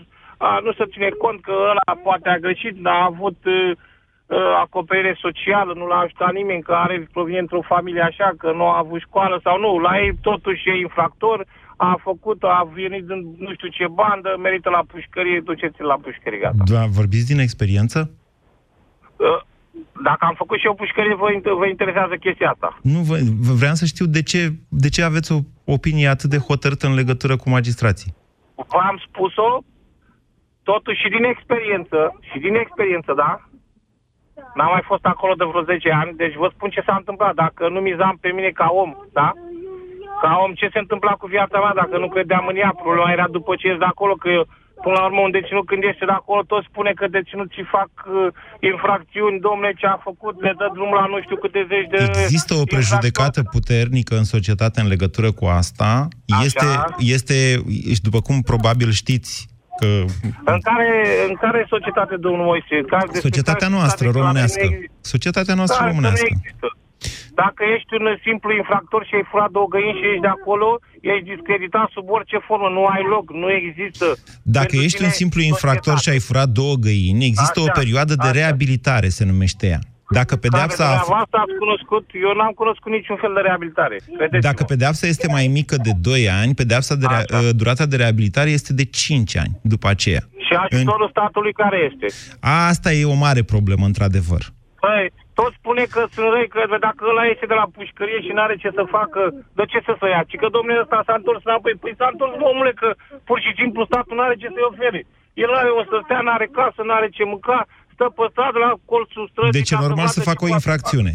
a, nu se ține cont că ăla poate a greșit, dar a avut uh, acoperire socială, nu l-a ajutat nimeni, că are provine într-o familie așa, că nu a avut școală sau nu. La ei totuși e infractor, a făcut, a venit din nu știu ce bandă, merită la pușcărie, duceți-l la pușcărie, gata. Da, vorbiți din experiență? Dacă am făcut și eu pușcărie, vă, vă interesează chestia asta. Nu, vă, vreau să știu de ce, de ce aveți o opinie atât de hotărâtă în legătură cu magistrații. V-am spus-o, totuși și din experiență, și din experiență, da? N-am mai fost acolo de vreo zece ani, deci vă spun ce s-a întâmplat. Dacă nu mizam pe mine ca om, da? Ca om, ce se întâmpla cu viața mea dacă nu credeam în ea? Problema era după ce ești de acolo, că eu, până la urmă, un deținut când este de acolo, tot spune că deținuții fac uh, infracțiuni, domne, ce a făcut, le dă drumul la nu știu câte zeci de... Există o prejudecată puternică în societate în legătură cu asta. Este, este, după cum probabil știți, că... În care, în care societate, domnul Moise? Care societatea noastră românească. Societatea noastră da, românească. Dacă ești un simplu infractor și ai furat două găini și ești de acolo, ești discreditat sub orice formă, nu ai loc, nu există. Dacă pentru ești un simplu infractor și ai furat două găini, există așa, o perioadă de așa. reabilitare, se numește ea. Dacă pedeapsa a fost... ați cunoscut, eu n-am cunoscut niciun fel de reabilitare. Credeți-mă. Dacă pedeapsa este mai mică de doi ani, pedeapsa de rea... durata de reabilitare este de cinci ani după aceea. Și ajutorul în... statului care este? Asta e o mare problemă, într-adevăr. Păi, tot spune că sunt răi, că dacă ăla iese de la pușcărie și n-are ce să facă, de ce să se ia? Ci că domnul ăsta s-a întors înapoi. Păi s-a întors, omule, că pur și simplu statul n-are ce să-i ofere. El n-are o să stea, n-are casă, n-are ce mânca, stă pe stradă la colțul străzii. Deci e normal să facă o infracțiune.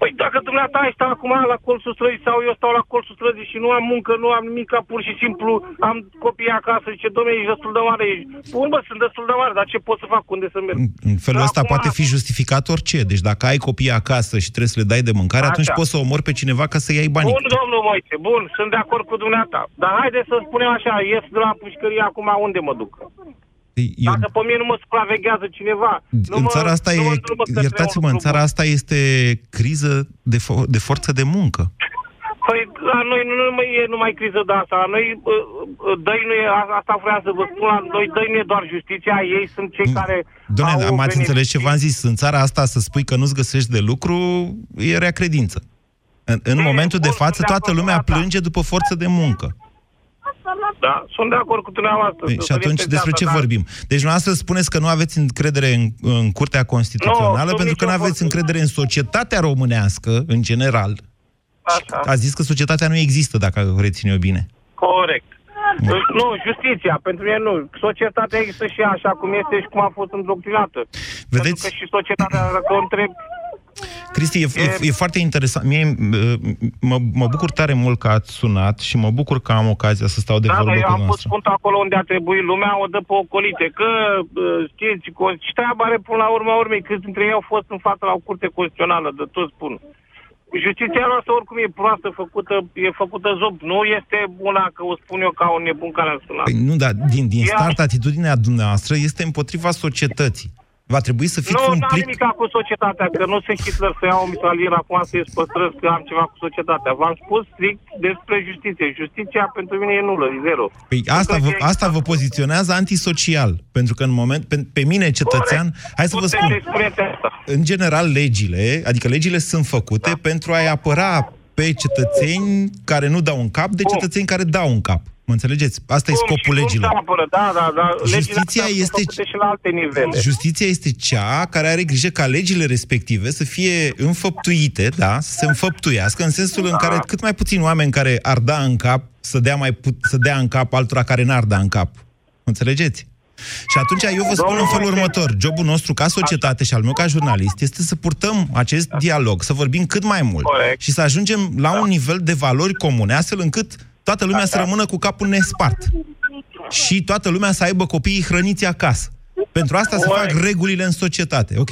Păi dacă dumneata ai stat acum la colțul străzii sau eu stau la colțul străzii și nu am muncă, nu am nimic, pur și simplu am copii acasă, zice, dom'le, ești destul de mare, ești... Bun, bă, sunt destul de mare, dar ce pot să fac, unde să merg? În felul ăsta poate fi justificat orice, deci dacă ai copii acasă și trebuie să le dai de mâncare, așa, atunci poți să omori pe cineva ca să iei banii. Bun, domnul Moise, bun, sunt de acord cu dumneata, dar haide să spunem așa, ies de la pușcărie acum, unde mă duc? Eu... Dacă pe mine nu mă supraveghează cineva... Nu în mă, țara asta nu e... Mă Iertați-mă, în țara asta este criză de, fo- de forță de muncă. Păi, la noi nu, nu e numai criză de asta. La noi, dăi nu e... Asta vreau să vă spun, la noi dăi nu e doar justiția, ei sunt cei care... Doamne, am ați înțeles ce v-am zis. În țara asta să spui că nu-ți găsești de lucru e rea credință. În, în de momentul de față, toată lumea ta. plânge după forță de muncă. Da, sunt de acord cu dumneavoastră. Păi, și atunci despre ce da? vorbim? Deci dumneavoastră spuneți că nu aveți încredere în, în Curtea Constituțională no, pentru că nu aveți încredere în societatea românească, în general. Așa. Ați zis că societatea nu există, dacă rețin eu bine. Corect. Da. Nu, justiția, pentru mine nu. Societatea există și așa cum este și cum a fost îndoctrinată. Vedeți? Pentru că și societatea dacă o întreb... Cristi, e, e... e foarte interesant. Mie, mă, mă bucur tare mult că ați sunat și mă bucur că am ocazia să stau de da, vorbă cu noastră. Da, eu am pus punct acolo unde a trebuit, lumea o dă pe ocolite. Că știți, și treaba are până la urma urmei. Câți dintre ei au fost în fața la o curte constituțională, de tot spun. Justiția noastră oricum e proastă, făcută, e făcută zob. Nu este una că o spun eu ca un nebun care a sunat. Păi nu, dar din, din start atitudinea dumneavoastră este împotriva societății. Va trebui să fiți nu, un plic... Nu, n-am nimic cu societatea, că nu sunt Hitler să iau o mitralieră acum să ies pe străzi, că am ceva cu societatea. V-am spus strict despre justiție. Justiția pentru mine e nulă, e zero. Păi asta vă, asta vă poziționează antisocial, pentru că în moment, pe, pe mine, cetățean, Corect. hai să vă spun, în general legile, adică legile sunt făcute da. pentru a-i apăra pe cetățeni care nu dau un cap de Bun. cetățeni care dau un cap. Mă înțelegeți? Asta Bun, e scopul legilor. Apără, da, da, da. Justiția este și la alte nivele. Justiția este cea care are grijă ca legile respective să fie înfăptuite, da, să se înfăptuiască în sensul da. în care cât mai puțini oameni care ar da în cap să dea mai put- să dea în cap altora care n-ar da în cap. Înțelegeți? Și atunci eu vă spun în felul următor. Jobul nostru ca societate și al meu ca jurnalist este să purtăm acest dialog, să vorbim cât mai mult Corect. și să ajungem la un nivel de valori comune, astfel încât toată lumea să rămână cu capul nespart și toată lumea să aibă copiii hrăniți acasă. Pentru asta Corect. se fac regulile în societate, ok?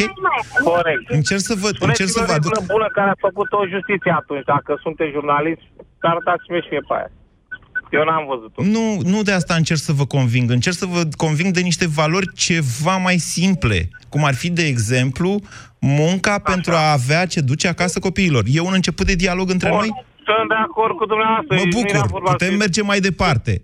Corect. Încerc să vă, încerc să vă aduc... Spuneți-mi o bună care a făcut o justiție atunci, dacă sunteți jurnalist, dar arătați-mi și mie pe aia. Eu n-am văzut-o. Nu, nu de asta încerc să vă conving. Încerc să vă conving de niște valori ceva mai simple, cum ar fi, de exemplu, munca Așa. pentru a avea ce duce acasă copiilor. E un început de dialog între Bun. noi? Sunt de acord cu dumneavoastră. Mă bucur, putem merge mai departe.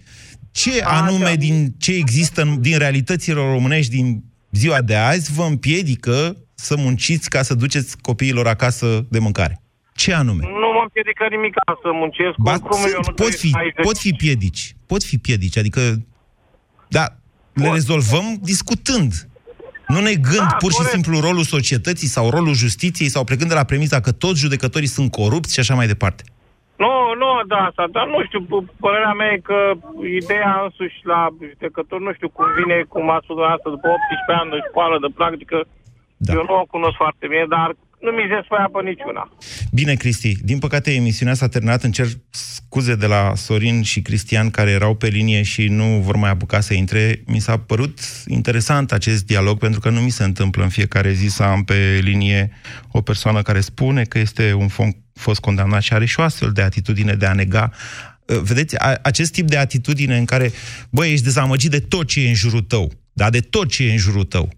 Ce anume din ce există din realitățile românești din ziua de azi vă împiedică să munciți ca să duceți copiilor acasă de mâncare? Ce anume? Nu mă împiedică nimic să muncesc. Ba, sunt, pot, fi, pot fi piedici. Pot fi piedici, adică... Da, le rezolvăm discutând. Nu negând da, pur și corect. simplu rolul societății sau rolul justiției sau plecând de la premisa că toți judecătorii sunt corupți și așa mai departe. Nu, nu, da, asta, dar nu știu, părerea mea e că ideea însuși la judecător, nu știu cum vine, cum a spus asta, după optsprezece ani de școală, de practică, da. eu nu o cunosc foarte bine, dar nu mizez pe aia pe niciuna. Bine, Cristi, din păcate emisiunea s-a terminat, încerc scuze de la Sorin și Cristian care erau pe linie și nu vor mai apuca să intre. Mi s-a părut interesant acest dialog, pentru că nu mi se întâmplă în fiecare zi să am pe linie o persoană care spune că este un fond fost condamnat și are și o astfel de atitudine de a nega. Vedeți, a, acest tip de atitudine în care, băi, ești dezamăgit de tot ce e în jurul tău, da, de tot ce e în jurul tău,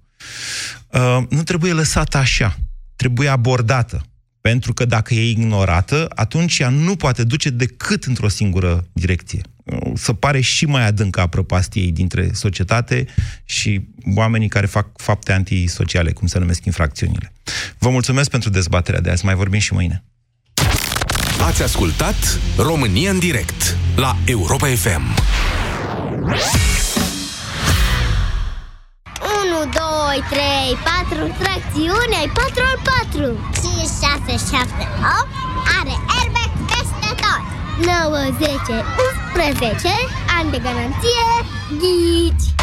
uh, nu trebuie lăsată așa, trebuie abordată. Pentru că dacă e ignorată, atunci ea nu poate duce decât într-o singură direcție. Să pare și mai adâncă a prăpastiei dintre societate și oamenii care fac fapte antisociale, cum se numesc infracțiunile. Vă mulțumesc pentru dezbaterea de azi, mai vorbim și mâine. Ați ascultat România în direct la Europa F M. unu, doi, trei, patru, tracțiune, patru ori patru. cinci, șase, șapte, opt, are airbag peste tot. nouă, zece, unsprezece, ani de garanție, ghici.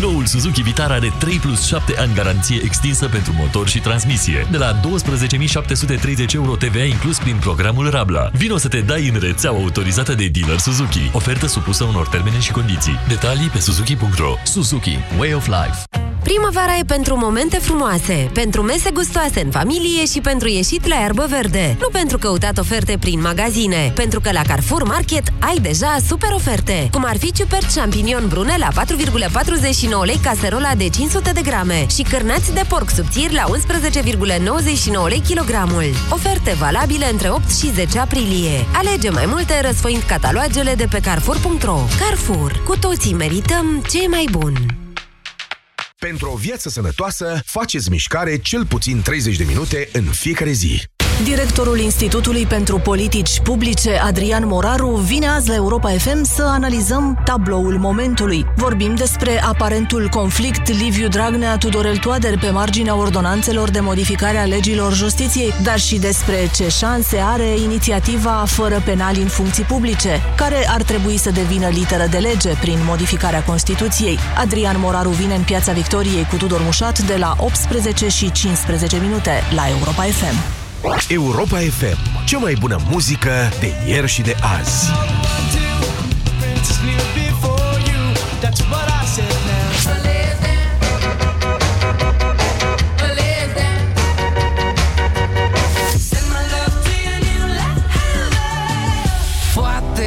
Noul Suzuki Vitara are trei plus șapte ani garanție extinsă pentru motor și transmisie. De la douăsprezece mii șapte sute treizeci euro T V A inclus prin programul Rabla. Vino să te dai în rețeaua autorizată de dealer Suzuki. Ofertă supusă unor termene și condiții. Detalii pe suzuki punct ro. Suzuki. Way of Life. Primăvara e pentru momente frumoase, pentru mese gustoase în familie și pentru ieșit la iarbă verde. Nu pentru căutat oferte prin magazine, pentru că la Carrefour Market ai deja super oferte. Cum ar fi ciuperci champignon brune la patru virgulă patruzeci și nouă lei caserola de cinci sute de grame și cârnați de porc subțiri la unsprezece virgulă nouăzeci și nouă lei kilogramul. Oferte valabile între opt și zece aprilie. Alege mai multe răsfoind catalogele de pe carrefour punct ro. Carrefour. Cu toții merităm ce e mai bun. Pentru o viață sănătoasă, faceți mișcare cel puțin treizeci de minute în fiecare zi. Directorul Institutului pentru Politici Publice, Adrian Moraru, vine azi la Europa F M să analizăm tabloul momentului. Vorbim despre aparentul conflict Liviu Dragnea-Tudorel Toader pe marginea ordonanțelor de modificare a legilor justiției, dar și despre ce șanse are inițiativa Fără penali în funcții publice, care ar trebui să devină literă de lege prin modificarea Constituției. Adrian Moraru vine în Piața Victoriei cu Tudor Mușat de la optsprezece și cincisprezece minute la Europa F M. Europa F M, cea mai bună muzică de ieri și de azi.